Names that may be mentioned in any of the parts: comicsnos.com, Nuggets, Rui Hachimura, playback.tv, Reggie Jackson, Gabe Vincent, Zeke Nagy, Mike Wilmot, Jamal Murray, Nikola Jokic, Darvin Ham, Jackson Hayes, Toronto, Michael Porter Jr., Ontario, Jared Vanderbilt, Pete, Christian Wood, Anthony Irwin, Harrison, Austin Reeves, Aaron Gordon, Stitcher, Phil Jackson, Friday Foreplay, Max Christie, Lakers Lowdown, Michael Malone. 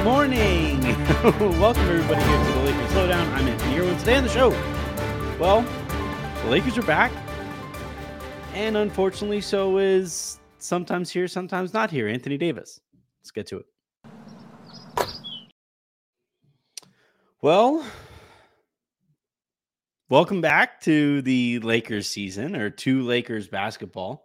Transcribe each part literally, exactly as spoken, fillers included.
Good morning. Welcome everybody here to the Lakers Lowdown. I'm Anthony Irwin. Today on the show, well, the Lakers are back, and unfortunately, so is sometimes here, sometimes not here, Anthony Davis. Let's get to it. Well, welcome back to the Lakers season, or to Lakers basketball.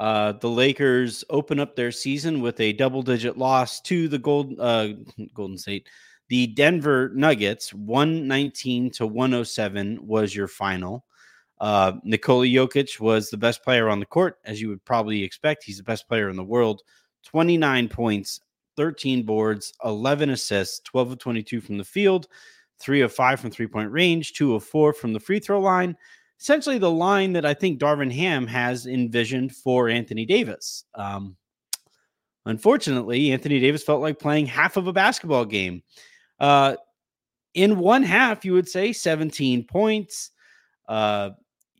Uh, the Lakers open up their season with a double-digit loss to the Gold, uh, Golden State. The Denver Nuggets, one nineteen to one oh seven was your final. Uh, Nikola Jokic was the best player on the court, as you would probably expect. He's the best player in the world. twenty-nine points, thirteen boards, eleven assists, twelve of twenty-two from the field, three of five from three-point range, two of four from the free throw line. Essentially the line that I think Darvin Ham has envisioned for Anthony Davis. Um, unfortunately, Anthony Davis felt like playing half of a basketball game. Uh, in one half, you would say seventeen points, uh,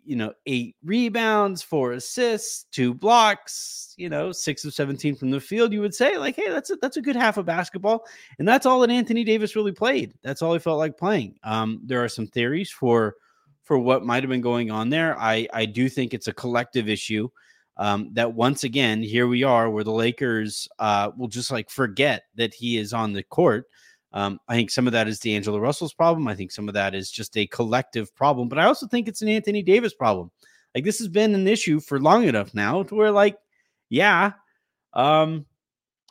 you know, eight rebounds, four assists, two blocks, you know, six of seventeen from the field. You would say like, hey, that's a, that's a good half of basketball. And that's all that Anthony Davis really played. That's all he felt like playing. Um, there are some theories for for what might have been going on there. I, I do think it's a collective issue um, that once again, here we are where the Lakers uh, will just like forget that he is on the court. Um, I think some of that is D'Angelo Russell's problem. I think some of that is just a collective problem, but I also think it's an Anthony Davis problem. Like this has been an issue for long enough now to where like, yeah, um,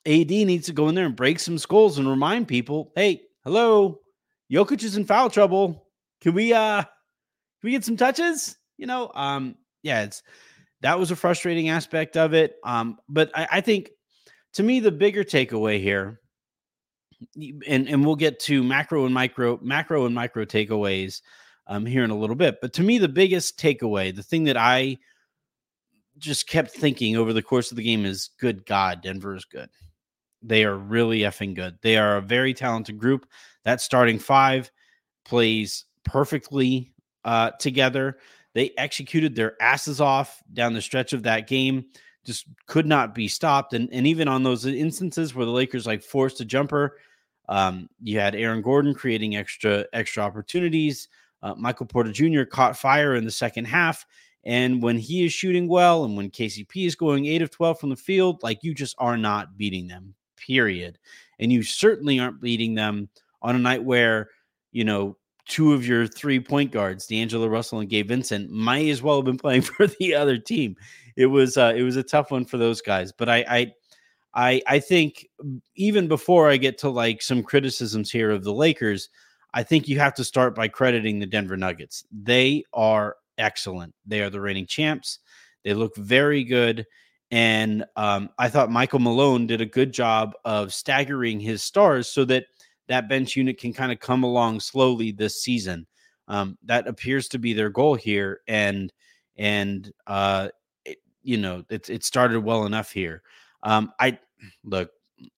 A D needs to go in there and break some skulls and remind people, hey, hello, Jokic is in foul trouble. Can we, uh, Can we get some touches? You know, um, yeah, it's that was a frustrating aspect of it. Um, but I, I think to me, the bigger takeaway here, and, and we'll get to macro and micro, macro and micro takeaways um, here in a little bit. But to me, the biggest takeaway, the thing that I just kept thinking over the course of the game is, good God, Denver is good. They are really effing good. They are a very talented group. That starting five plays perfectly Uh, together. They executed their asses off down the stretch of that game, just could not be stopped. And, and even on those instances where the Lakers like forced a jumper, um, you had Aaron Gordon creating extra, extra opportunities. Uh, Michael Porter Junior caught fire in the second half. And when he is shooting well, and when K C P is going eight of twelve from the field, like you just are not beating them, period. And you certainly aren't beating them on a night where, you know, two of your three point guards, D'Angelo Russell and Gabe Vincent, might as well have been playing for the other team. It was uh, it was a tough one for those guys. But I, I, I think even before I get to like some criticisms here of the Lakers, I think you have to start by crediting the Denver Nuggets. They are excellent. They are the reigning champs. They look very good. And um, I thought Michael Malone did a good job of staggering his stars so that that bench unit can kind of come along slowly this season. Um, that appears to be their goal here. And, and uh, it, you know, it, it started well enough here. Um, I look,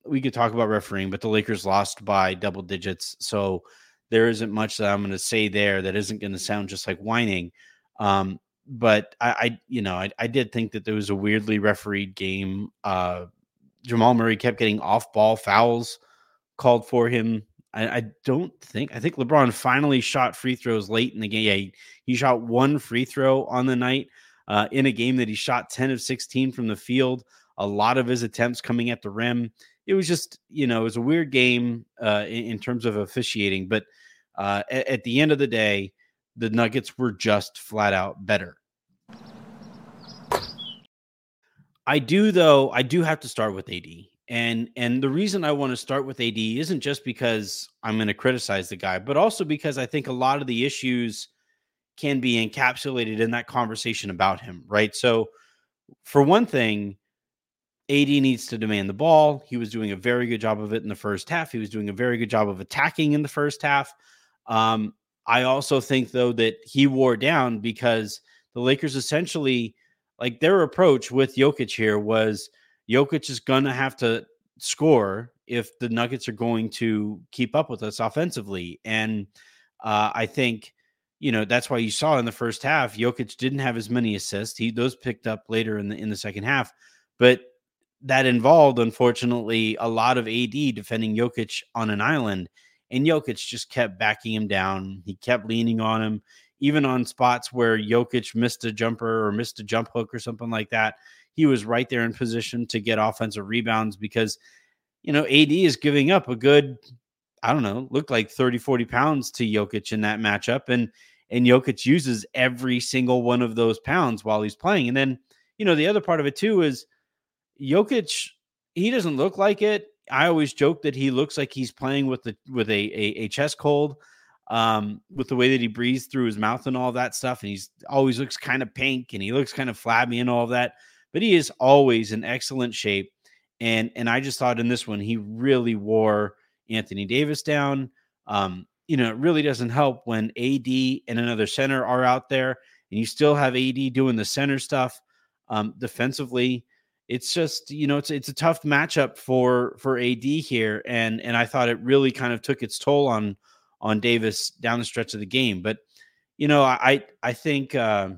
we could talk about refereeing, but the Lakers lost by double digits. So there isn't much that I'm going to say there that isn't going to sound just like whining. Um, but I, I you know, I, I did think that there was a weirdly refereed game. Uh, Jamal Murray kept getting off ball fouls called for him. I, I don't think, I think LeBron finally shot free throws late in the game. Yeah, he, he shot one free throw on the night uh, in a game that he shot ten of sixteen from the field. A lot of his attempts coming at the rim. It was just, you know, it was a weird game uh, in, in terms of officiating. But uh, at, at the end of the day, the Nuggets were just flat out better. I do, though, I do have to start with A D. And and the reason I want to start with A D isn't just because I'm going to criticize the guy, but also because I think a lot of the issues can be encapsulated in that conversation about him, right? So for one thing, A D needs to demand the ball. He was doing a very good job of it in the first half. He was doing a very good job of attacking in the first half. Um, I also think, though, that he wore down because the Lakers essentially, like their approach with Jokic here was, Jokic is going to have to score if the Nuggets are going to keep up with us offensively. And uh, I think, you know, that's why you saw in the first half, Jokic didn't have as many assists. He, those picked up later in the, in the second half, but that involved, unfortunately, a lot of A D defending Jokic on an island. And Jokic just kept backing him down. He kept leaning on him, even on spots where Jokic missed a jumper or missed a jump hook or something like that. He was right there in position to get offensive rebounds because, you know, A D is giving up a good, I don't know, looked like thirty, forty pounds to Jokic in that matchup. And, and Jokic uses every single one of those pounds while he's playing. And then, you know, the other part of it too is Jokic, he doesn't look like it. I always joke that he looks like he's playing with the with a, a, a chest cold, um, with the way that he breathes through his mouth and all that stuff. And he's always looks kind of pink and he looks kind of flabby and all of that, but he is always in excellent shape. And, and I just thought in this one, he really wore Anthony Davis down. Um, you know, it really doesn't help when A D and another center are out there and you still have A D doing the center stuff. Um, defensively, it's just, you know, it's it's a tough matchup for for A D here, and and I thought it really kind of took its toll on on Davis down the stretch of the game. But you know, I I think uh,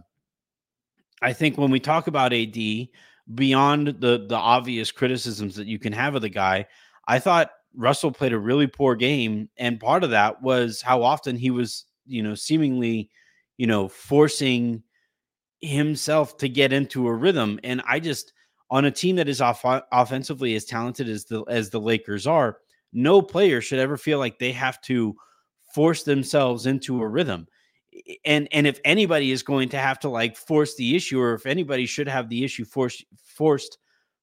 I think when we talk about A D, beyond the the obvious criticisms that you can have of the guy, I thought Russell played a really poor game, and part of that was how often he was, you know, seemingly, you know, forcing himself to get into a rhythm, and I just. On a team that is off- offensively as talented as the as the Lakers are, no player should ever feel like they have to force themselves into a rhythm. And and if anybody is going to have to like force the issue, or if anybody should have the issue forced forced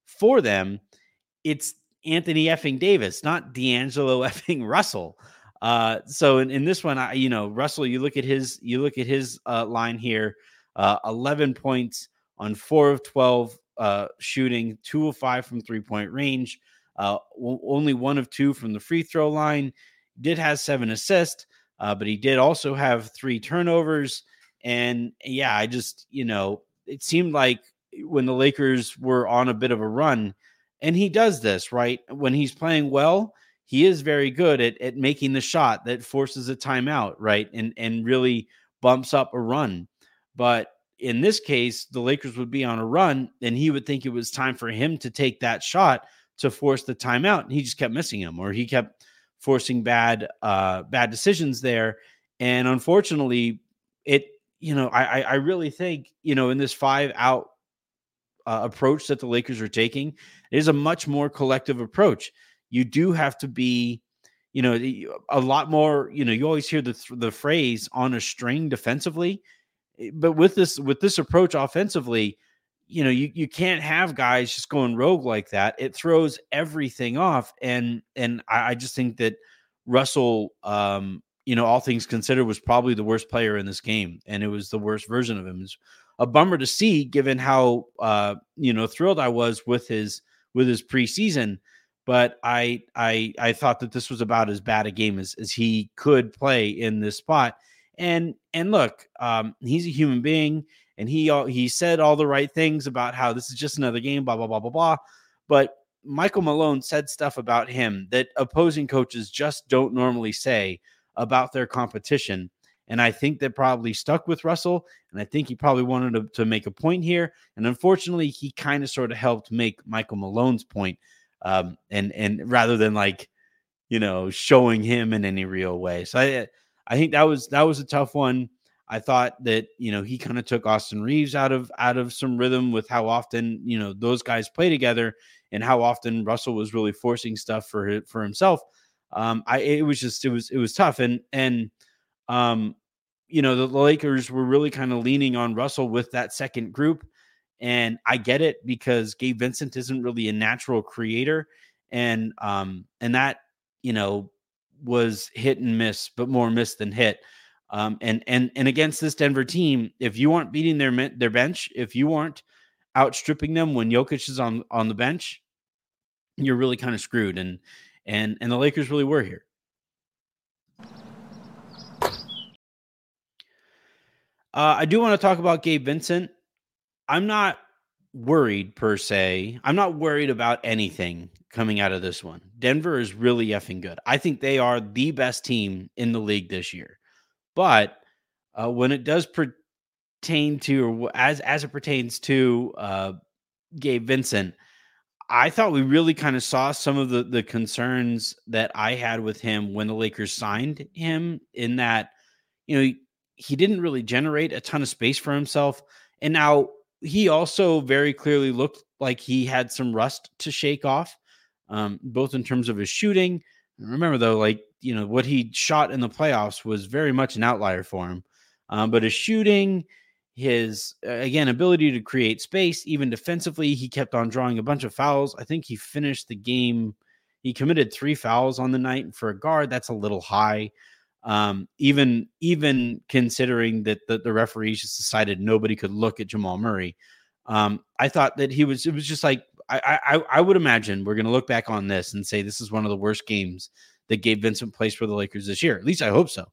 for them, it's Anthony effing Davis, not D'Angelo effing Russell. Uh, so in, in this one, I, you know, Russell, you look at his you look at his uh, line here, uh, eleven points on four of twelve. Uh, shooting two of five from three-point range, uh, w- only one of two from the free throw line. Did have seven assists, uh, but he did also have three turnovers. And yeah, I just, you know, it seemed like when the Lakers were on a bit of a run, and he does this, right? When he's playing well, he is very good at at making the shot that forces a timeout, right? And and really bumps up a run. But in this case, the Lakers would be on a run, and he would think it was time for him to take that shot to force the timeout, and he just kept missing him, or he kept forcing bad uh, bad decisions there. And unfortunately, it you know I I really think you know in this five out uh, approach that the Lakers are taking, it is a much more collective approach. You do have to be you know a lot more you know you always hear the the phrase on a string defensively. But with this with this approach offensively, you know, you, you can't have guys just going rogue like that. It throws everything off. And and I, I just think that Russell, um, you know, all things considered, was probably the worst player in this game. And it was the worst version of him. It's a bummer to see, given how, uh, you know, thrilled I was with his with his preseason. But I I I thought that this was about as bad a game as, as he could play in this spot. And and look, um, he's a human being, and he he said all the right things about how this is just another game, blah, blah, blah, blah, blah. But Michael Malone said stuff about him that opposing coaches just don't normally say about their competition. And I think that probably stuck with Russell, and I think he probably wanted to, to make a point here. And unfortunately, he kind of sort of helped make Michael Malone's point, um, and, and rather than like, you know, showing him in any real way. So I I think that was that was a tough one. I thought that, you know, he kind of took Austin Reeves out of out of some rhythm with how often, you know, those guys play together and how often Russell was really forcing stuff for for himself. Um, I it was just it was it was tough. And and, um, you know, the Lakers were really kind of leaning on Russell with that second group. And I get it, because Gabe Vincent isn't really a natural creator. And um, and that, you know, was hit and miss, but more miss than hit. Um, and, and, and against this Denver team, if you aren't beating their, their bench, if you aren't outstripping them when Jokic is on, on the bench, you're really kind of screwed. And, and, and the Lakers really were here. Uh, I do want to talk about Gabe Vincent. I'm not worried per se. I'm not worried about anything coming out of this one. Denver is really effing good. I think they are the best team in the league this year. But uh, when it does pertain to, or as as it pertains to uh, Gabe Vincent, I thought we really kind of saw some of the, the concerns that I had with him when the Lakers signed him, in that, you know, he, he didn't really generate a ton of space for himself. And now he also very clearly looked like he had some rust to shake off, um, both in terms of his shooting. Remember, though, like, you know, what he shot in the playoffs was very much an outlier for him. Um, but his shooting, his, again, ability to create space, even defensively, he kept on drawing a bunch of fouls. I think he finished the game. He committed three fouls on the night, and for a guard, that's a little high. Um, even, even considering that the, the referees just decided nobody could look at Jamal Murray. Um, I thought that he was, it was just like, I, I, I would imagine we're going to look back on this and say this is one of the worst games that Gabe Vincent plays for the Lakers this year. At least I hope so.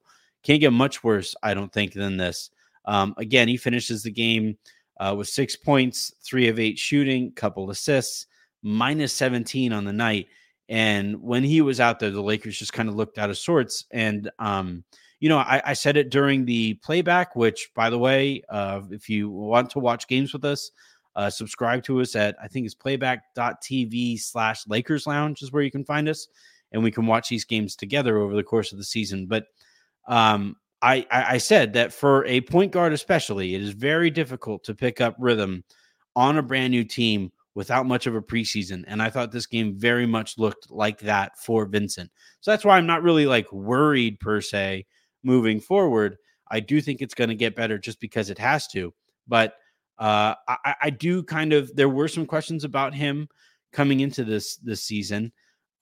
Can't get much worse, I don't think, than this. Um, again, he finishes the game uh, with six points, three of eight shooting, couple assists, minus seventeen on the night. And when he was out there, the Lakers just kind of looked out of sorts. And, um, you know, I, I said it during the playback, which, by the way, uh, if you want to watch games with us, Uh, subscribe to us at, I think it's playback.tv slash Lakers Lounge is where you can find us. And we can watch these games together over the course of the season. But um, I, I said that for a point guard especially, it is very difficult to pick up rhythm on a brand new team without much of a preseason. And I thought this game very much looked like that for Vincent. So that's why I'm not really like worried per se moving forward. I do think it's going to get better just because it has to. But Uh, I, I do kind of, there were some questions about him coming into this, this season.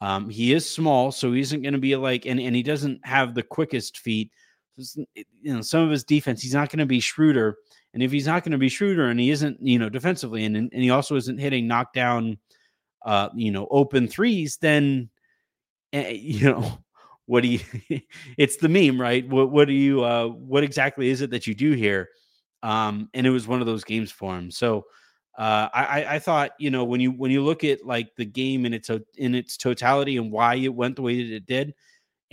Um, he is small, so he isn't going to be like, and, and he doesn't have the quickest feet. So you know, some of his defense, he's not going to be Schroeder. And if he's not going to be Schroeder and he isn't, you know, defensively, and, and he also isn't hitting knockdown, uh, you know, open threes, then, uh, you know, what do you, it's the meme, right? What, what do you, uh, what exactly is it that you do here? Um, and it was one of those games for him. So uh, I, I thought, you know, when you when you look at like the game in its in its totality and why it went the way that it did,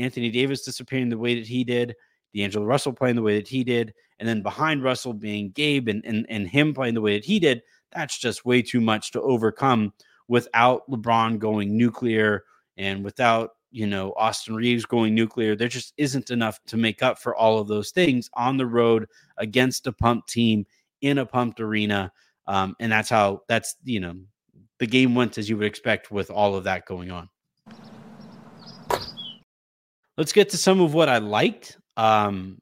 Anthony Davis disappearing the way that he did, D'Angelo Russell playing the way that he did, and then behind Russell being Gabe and and and him playing the way that he did, that's just way too much to overcome without LeBron going nuclear and without, you know, Austin Reeves going nuclear. There just isn't enough to make up for all of those things on the road against a pumped team in a pumped arena. Um, and that's how that's, you know, the game went as you would expect with all of that going on. Let's get to some of what I liked. Um,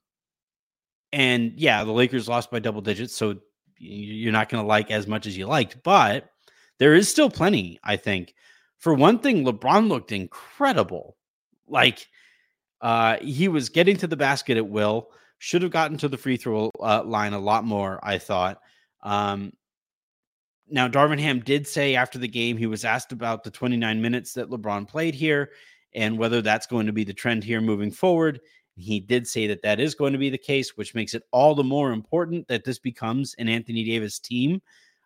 and yeah, the Lakers lost by double digits. So you're not going to like as much as you liked, but there is still plenty, I think. For one thing, LeBron looked incredible. Like, uh, he was getting to the basket at will. Should have gotten to the free throw uh, line a lot more, I thought. Um, now, Darvin Ham did say after the game, he was asked about the twenty-nine minutes that LeBron played here and whether that's going to be the trend here moving forward. He did say that that is going to be the case, which makes it all the more important that this becomes an Anthony Davis team.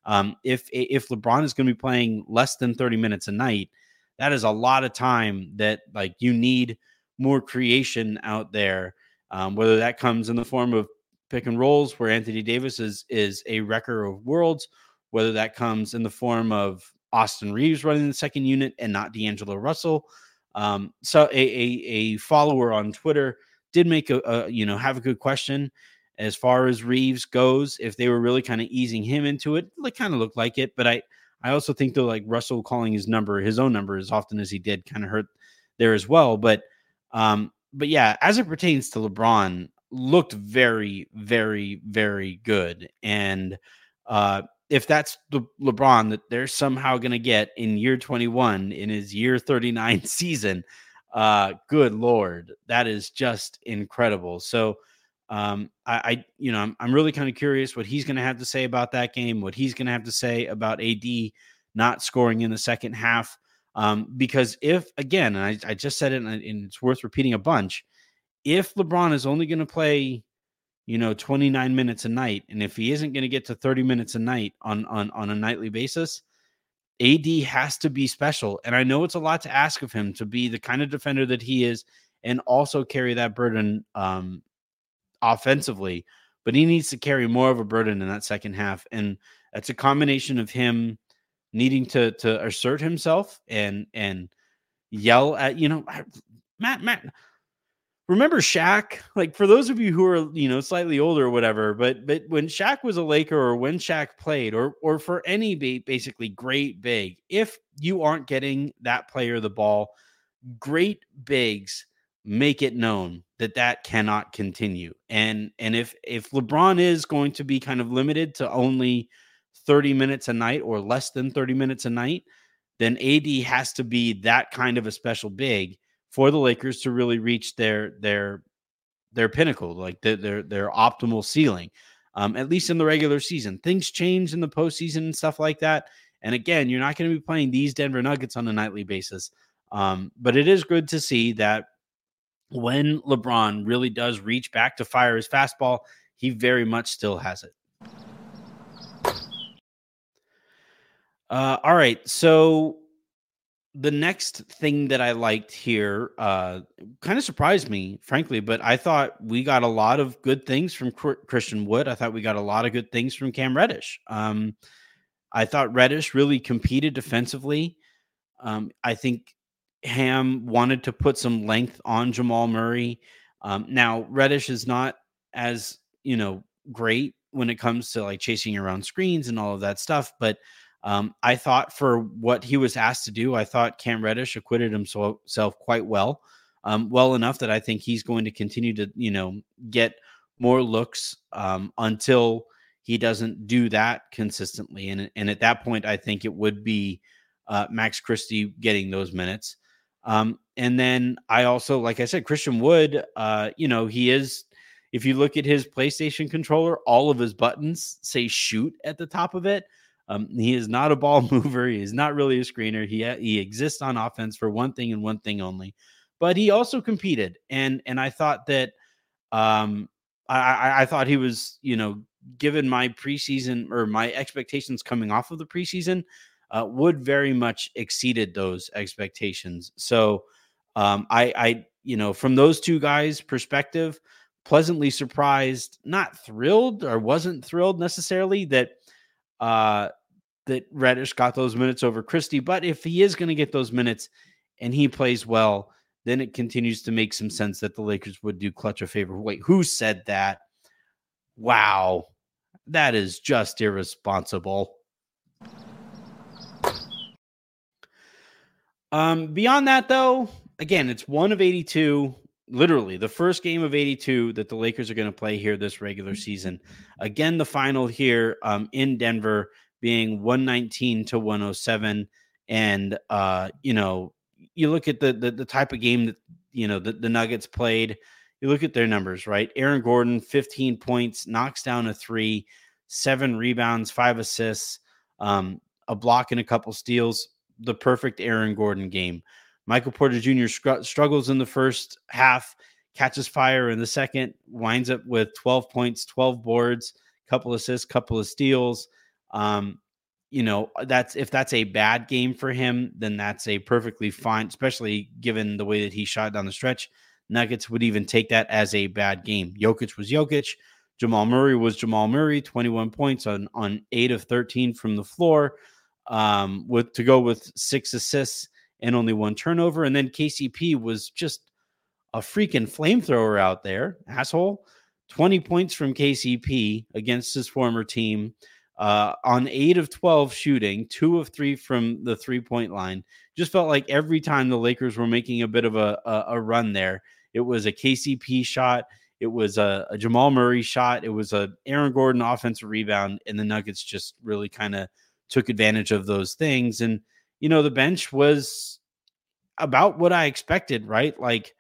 Um, if if LeBron is going to be playing less than thirty minutes a night, that is a lot of time that like you need more creation out there, um, whether that comes in the form of pick and rolls where Anthony Davis is is a wrecker of worlds, whether that comes in the form of Austin Reeves running the second unit and not D'Angelo Russell. Um, so a, a a follower on Twitter did make a, a you know have a good question. As far as Reeves goes, if they were really kind of easing him into it, it kind of looked like it. But I, I also think though, like Russell calling his number, his own number as often as he did kind of hurt there as well. But, um, but yeah, as it pertains to LeBron, looked very, very, very good. And uh, if that's the LeBron that they're somehow going to get in year twenty-one in his year thirty-nine season, uh, good Lord, that is just incredible. So, Um, I, I, you know, I'm, I'm really kind of curious what he's going to have to say about that game, what he's going to have to say about A D not scoring in the second half. Um, because if, again, and I, I just said it and, I, and it's worth repeating a bunch, if LeBron is only going to play, you know, twenty-nine minutes a night, and if he isn't going to get to thirty minutes a night on, on, on a nightly basis, A D has to be special. And I know it's a lot to ask of him to be the kind of defender that he is and also carry that burden, um, offensively, but he needs to carry more of a burden in that second half. And that's a combination of him needing to to assert himself and and yell at, you know, Matt, Matt. Remember Shaq? Like, for those of you who are, you know, slightly older or whatever, but but when Shaq was a Laker, or when Shaq played, or or for any basically great big, if you aren't getting that player the ball, great bigs make it known that that cannot continue. And and if if LeBron is going to be kind of limited to only thirty minutes a night or less than thirty minutes a night, then A D has to be that kind of a special big for the Lakers to really reach their their their pinnacle, like their their, their optimal ceiling, um, at least in the regular season. Things change in the postseason and stuff like that. And again, you're not going to be playing these Denver Nuggets on a nightly basis. Um, but it is good to see that when LeBron really does reach back to fire his fastball, he very much still has it. Uh, all right, so the next thing that I liked here uh, kind of surprised me, frankly, but I thought we got a lot of good things from Christian Wood. I thought we got a lot of good things from Cam Reddish. Um, I thought Reddish really competed defensively. Um, I think Ham wanted to put some length on Jamal Murray. Um, now, Reddish is not as, you know, great when it comes to like chasing around screens and all of that stuff, but Um, I thought for what he was asked to do, I thought Cam Reddish acquitted himself quite well, um, well enough that I think he's going to continue to, you know, get more looks um, until he doesn't do that consistently. And, and at that point, I think it would be uh, Max Christie getting those minutes. Um, and then I also, like I said, Christian Wood, uh, you know, he is, if you look at his PlayStation controller, all of his buttons say shoot at the top of it. Um, he is not a ball mover. He is not really a screener. He he exists on offense for one thing and one thing only. But he also competed, and and I thought that um, I, I thought he was, you know, given my preseason or my expectations coming off of the preseason, uh, Wood very much exceeded those expectations. So um, I I you know, from those two guys' perspective, pleasantly surprised, not thrilled or wasn't thrilled necessarily that. Uh, that Reddish got those minutes over Christie, but if he is going to get those minutes and he plays well, then it continues to make some sense that the Lakers would do Clutch a favor. Wait, who said that? Wow. That is just irresponsible. Um, beyond that though, again, it's one of eighty-two, literally the first game of eighty-two that the Lakers are going to play here this regular season. Again, the final here um, in Denver being one nineteen to one oh seven. And, uh, you know, you look at the, the, the type of game that, you know, the, the Nuggets played, you look at their numbers, right? Aaron Gordon, fifteen points, knocks down a three, seven rebounds, five assists, um, a block and a couple steals, the perfect Aaron Gordon game. Michael Porter Junior Scr- struggles in the first half, catches fire in the second, winds up with twelve points, twelve boards, couple assists, couple of steals. Um, you know, that's if that's a bad game for him, then that's a perfectly fine, especially given the way that he shot down the stretch. Nuggets would even take that as a bad game. Jokic was Jokic. Jamal Murray was Jamal Murray, twenty-one points on, on eight of thirteen from the floor, um, with to go with six assists and only one turnover. And then K C P was just a freaking flamethrower out there, asshole. twenty points from K C P against his former team uh, on eight of twelve shooting, two of three from the three-point line. Just felt like every time the Lakers were making a bit of a, a, a run there, it was a K C P shot, it was a, a Jamal Murray shot, it was a Aaron Gordon offensive rebound, and the Nuggets just really kind of took advantage of those things. And you know, the bench was about what I expected, right? Like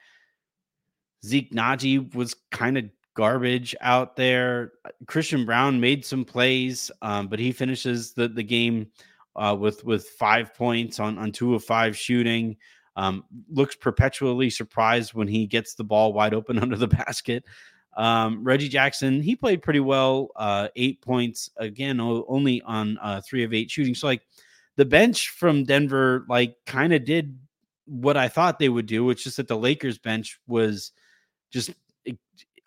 Zeke Nagy was kind of garbage out there. Christian Brown made some plays, um, but he finishes the, the game uh, with with five points on, on two of five shooting. Um, looks perpetually surprised when he gets the ball wide open under the basket. Um, Reggie Jackson, he played pretty well, uh, eight points again, only on uh, three of eight shooting. So like, the bench from Denver, like, kind of did what I thought they would do, which is just that the Lakers bench was just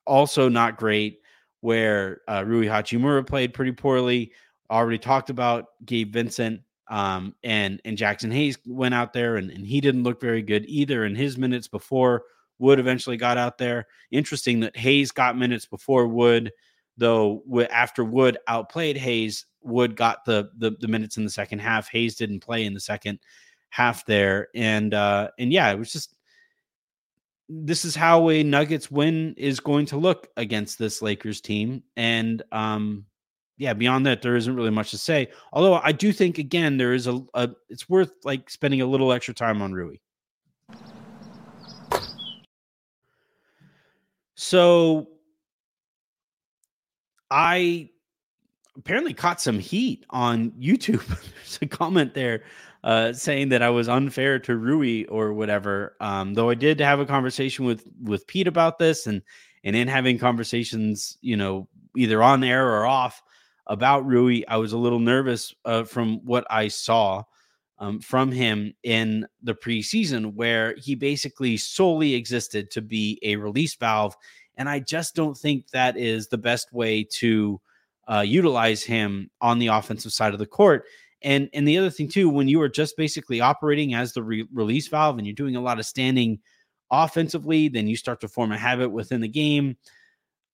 also not great, where uh, Rui Hachimura played pretty poorly. Already talked about Gabe Vincent. Um, and, and Jackson Hayes went out there and, and he didn't look very good either in his minutes before Wood eventually got out there. Interesting that Hayes got minutes before Wood, though after Wood outplayed Hayes, Wood got the, the, the minutes in the second half. Hayes didn't play in the second half there. And, uh, and yeah, it was just, this is how a Nuggets win is going to look against this Lakers team. And, um, yeah, beyond that, there isn't really much to say. Although I do think, again, there is a, a it's worth like spending a little extra time on Rui. So I apparently caught some heat on YouTube. There's a comment there uh, saying that I was unfair to Rui or whatever. Um, though I did have a conversation with, with Pete about this, and, and in having conversations, you know, either on air or off about Rui, I was a little nervous uh, from what I saw um, from him in the preseason, where he basically solely existed to be a release valve. And I just don't think that is the best way to uh, utilize him on the offensive side of the court. And and the other thing too, when you are just basically operating as the re- release valve and you're doing a lot of standing offensively, then you start to form a habit within the game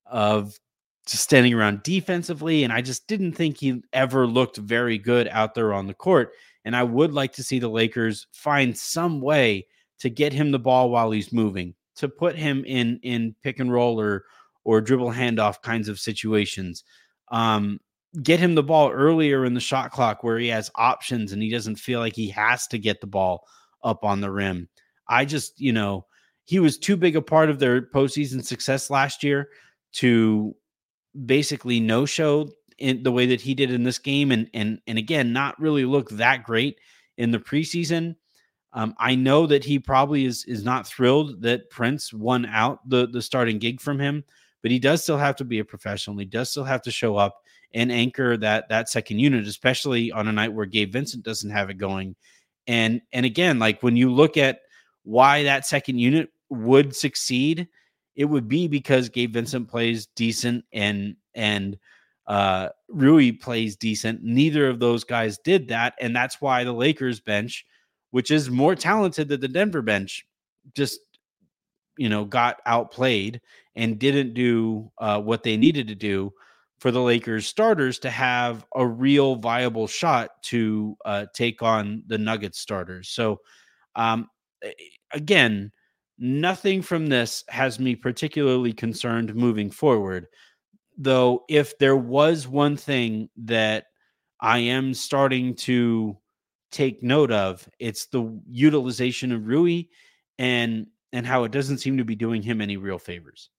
of just standing around defensively. And I just didn't think he ever looked very good out there on the court. And I would like to see the Lakers find some way to get him the ball while he's moving, to put him in, in pick and roll or, or dribble handoff kinds of situations. Um, get him the ball earlier in the shot clock where he has options and he doesn't feel like he has to get the ball up on the rim. I just, you know, he was too big a part of their postseason success last year to basically no show in the way that he did in this game. And, and, and again, not really look that great in the preseason. Um, I know that he probably is, is not thrilled that Prince won out the, the starting gig from him, but he does still have to be a professional. He does still have to show up and anchor that, that second unit, especially on a night where Gabe Vincent doesn't have it going. And, and again, like when you look at why that second unit would succeed, it would be because Gabe Vincent plays decent and and uh, Rui plays decent. Neither of those guys did that, and that's why the Lakers bench, which is more talented than the Denver bench, just you know got outplayed and didn't do uh, what they needed to do for the Lakers starters to have a real viable shot to uh, take on the Nuggets starters. So um, again, nothing from this has me particularly concerned moving forward, though if there was one thing that I am starting to take note of, it's the utilization of Rui and, and how it doesn't seem to be doing him any real favors.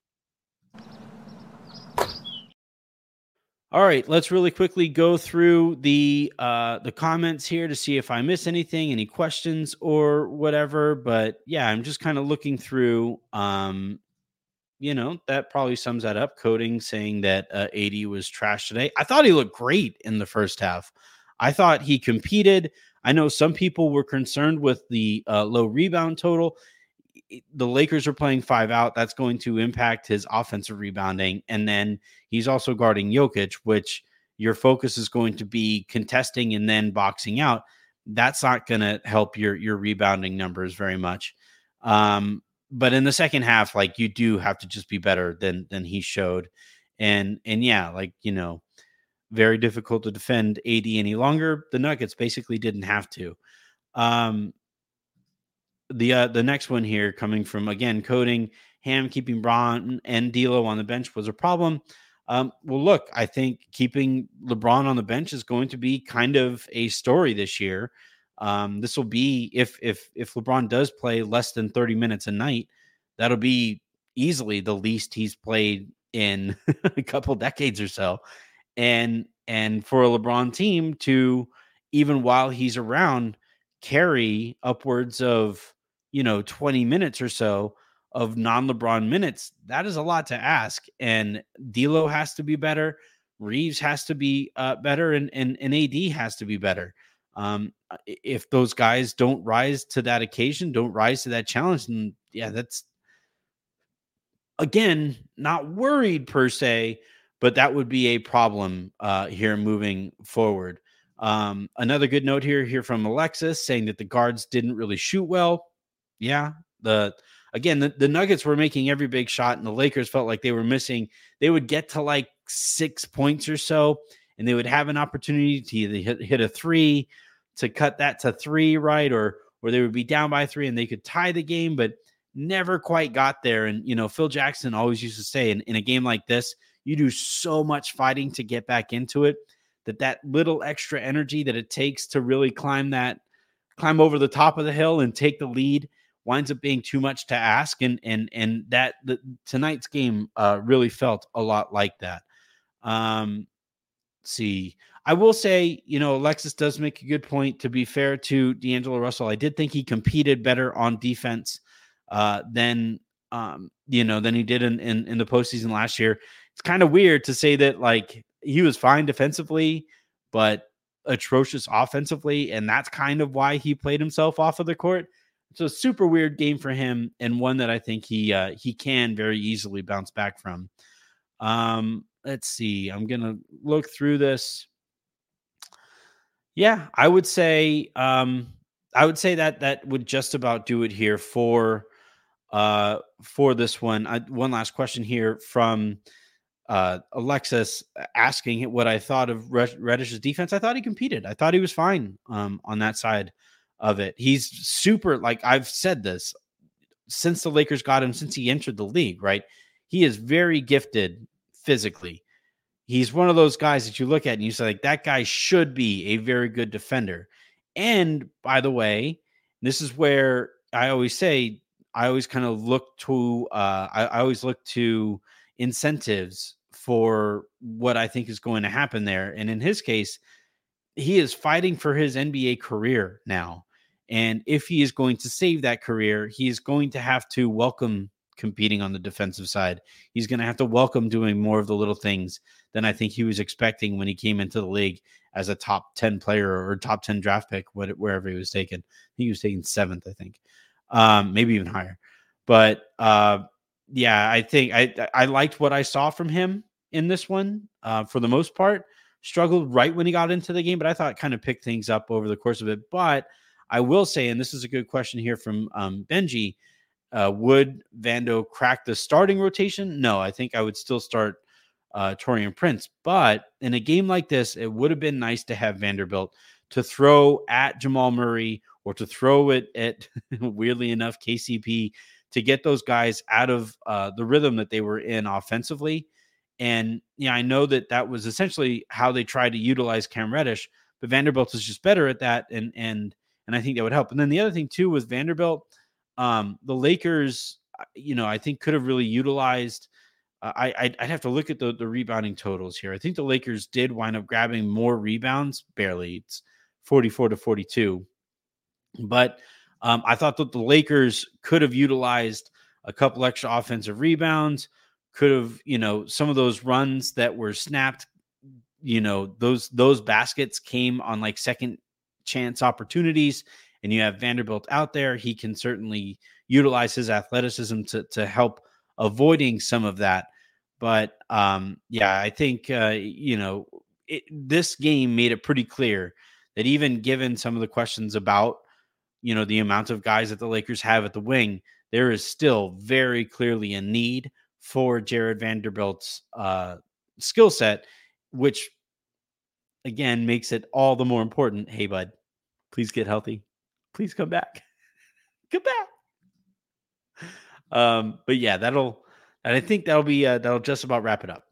All right, let's really quickly go through the uh, the comments here to see if I miss anything, any questions or whatever. But yeah, I'm just kind of looking through. Um, you know, that probably sums that up. Coding saying that uh, A D was trash today. I thought he looked great in the first half. I thought he competed. I know some people were concerned with the uh, low rebound total. The Lakers are playing five out. That's going to impact his offensive rebounding. And then he's also guarding Jokic, which your focus is going to be contesting and then boxing out. That's not going to help your, your rebounding numbers very much. Um, but in the second half, like you do have to just be better than, than he showed. And, and yeah, like, you know, very difficult to defend A D any longer. The Nuggets basically didn't have to. Um, The uh, the next one here coming from, again, Coding, Ham keeping Braun and D'Lo on the bench was a problem. Um, well, look, I think keeping LeBron on the bench is going to be kind of a story this year. Um, this will be, if if if LeBron does play less than thirty minutes a night, that'll be easily the least he's played in a couple decades or so. And and for a LeBron team to, even while he's around, carry upwards of you know, twenty minutes or so of non-LeBron minutes, that is a lot to ask. And D'Lo has to be better. Reeves has to be uh, better. And, and, and A D has to be better. Um, if those guys don't rise to that occasion, don't rise to that challenge. And yeah, that's, again, not worried per se, but that would be a problem uh, here moving forward. Um, another good note here, here from Alexis saying that the guards didn't really shoot well. Yeah. The, again, the, the Nuggets were making every big shot and the Lakers felt like they were missing. They would get to like six points or so and they would have an opportunity to either hit, hit a three to cut that to three, right? Or, or they would be down by three and they could tie the game, but never quite got there. And, you know, Phil Jackson always used to say in, in a game like this, you do so much fighting to get back into it that that little extra energy that it takes to really climb that, climb over the top of the hill and take the lead winds up being too much to ask. And, and, and that the, tonight's game uh, really felt a lot like that. Um, let's see, I will say, you know, Alexis does make a good point. To be fair to D'Angelo Russell, I did think he competed better on defense uh, than, um, you know, than he did in, in, in the postseason last year. It's kind of weird to say that, like, he was fine defensively, but atrocious offensively. And that's kind of why he played himself off of the court. It's a super weird game for him, and one that I think he, uh, he can very easily bounce back from. Um, let's see. I'm going to look through this. Yeah, I would say, um, I would say that that would just about do it here for, uh, for this one. I, one last question here from, Uh, Alexis asking what I thought of Reddish's defense. I thought he competed. I thought he was fine um, on that side of it. He's super, like I've said this since the Lakers got him, since he entered the league, right? He is very gifted physically. He's one of those guys that you look at and you say, like, that guy should be a very good defender. And by the way, this is where I always say, I always kind of look to, uh, I, I always look to incentives for what I think is going to happen there. And in his case, he is fighting for his N B A career now. And if he is going to save that career, he is going to have to welcome competing on the defensive side. He's going to have to welcome doing more of the little things than I think he was expecting when he came into the league as a top ten player or top ten draft pick, wherever he was taken. I think he was taken seventh, I think, um, maybe even higher. But, uh, yeah, I think I I liked what I saw from him in this one uh, for the most part. Struggled right when he got into the game, but I thought it kind of picked things up over the course of it. But I will say, and this is a good question here from um, Benji, uh, would Vando crack the starting rotation? No, I think I would still start uh, Torian Prince. But in a game like this, it would have been nice to have Vanderbilt to throw at Jamal Murray or to throw it at, weirdly enough, K C P, to get those guys out of uh, the rhythm that they were in offensively. And yeah, I know that that was essentially how they tried to utilize Cam Reddish, but Vanderbilt is just better at that. And, and, and I think that would help. And then the other thing too, was Vanderbilt, um, the Lakers, you know, I think could have really utilized, uh, I I'd, I'd have to look at the, the rebounding totals here. I think the Lakers did wind up grabbing more rebounds, barely. It's forty-four to forty-two, but Um, I thought that the Lakers could have utilized a couple extra offensive rebounds, could have, you know, some of those runs that were snapped, you know, those those baskets came on like second chance opportunities, and you have Vanderbilt out there. He can certainly utilize his athleticism to, to help avoiding some of that. But, um, yeah, I think, uh, you know, it, this game made it pretty clear that even given some of the questions about, you know, the amount of guys that the Lakers have at the wing, there is still very clearly a need for Jared Vanderbilt's uh, skill set, which, again, makes it all the more important. Hey, bud, please get healthy. Please come back. Come back. Um, but, yeah, that'll – and I think that'll be uh, – that'll just about wrap it up.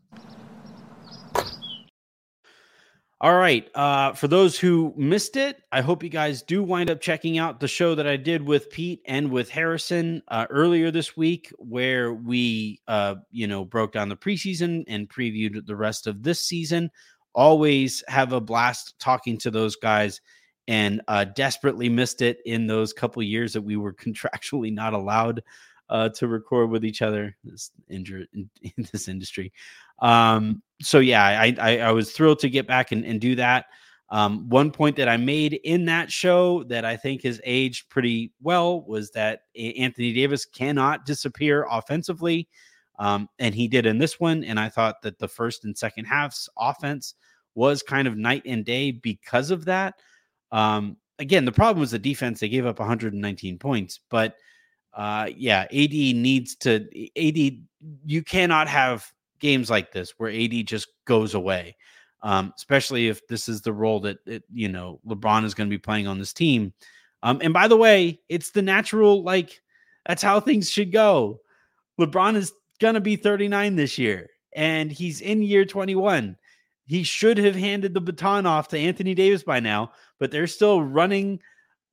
All right. Uh, for those who missed it, I hope you guys do wind up checking out the show that I did with Pete and with Harrison uh, earlier this week, where we, uh, you know, broke down the preseason and previewed the rest of this season. Always have a blast talking to those guys, and uh, desperately missed it in those couple years that we were contractually not allowed uh, to record with each other this injure, in, in this industry. Um, so yeah, I, I, I was thrilled to get back and, and do that. Um, one point that I made in that show that I think has aged pretty well was that Anthony Davis cannot disappear offensively. Um, and he did in this one. And I thought that the first and second halves offense was kind of night and day because of that. Um, again, the problem was the defense. They gave up one hundred nineteen points, but uh, yeah, A D needs to, A D, you cannot have games like this where A D just goes away. Um, especially if this is the role that, it, you know, LeBron is going to be playing on this team. Um, and by the way, it's the natural, like, that's how things should go. LeBron is going to be thirty-nine this year, and he's in year twenty-one. He should have handed the baton off to Anthony Davis by now, but they're still running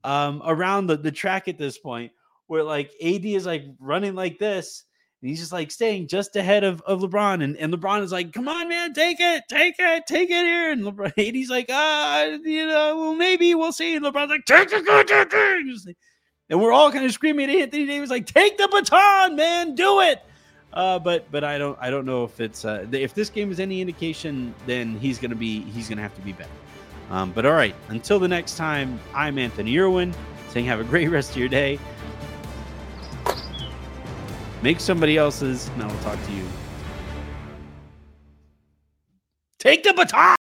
um, around the, the track at this point where, like, A D is, like, running like this. And he's just like staying just ahead of, of LeBron. And, and LeBron is like, come on, man, take it, take it, take it here. And LeBron, A D's like, ah, oh, you know, well, maybe we'll see. And LeBron's like, take it, go, take it. And we're all kind of screaming at Anthony Davis, like, take the baton, man, do it. Uh, but but I don't I don't know if it's uh, if this game is any indication, then he's gonna be he's gonna have to be better. Um, but all right, until the next time, I'm Anthony Irwin saying have a great rest of your day. Make somebody else's, and I will talk to you. Take the baton!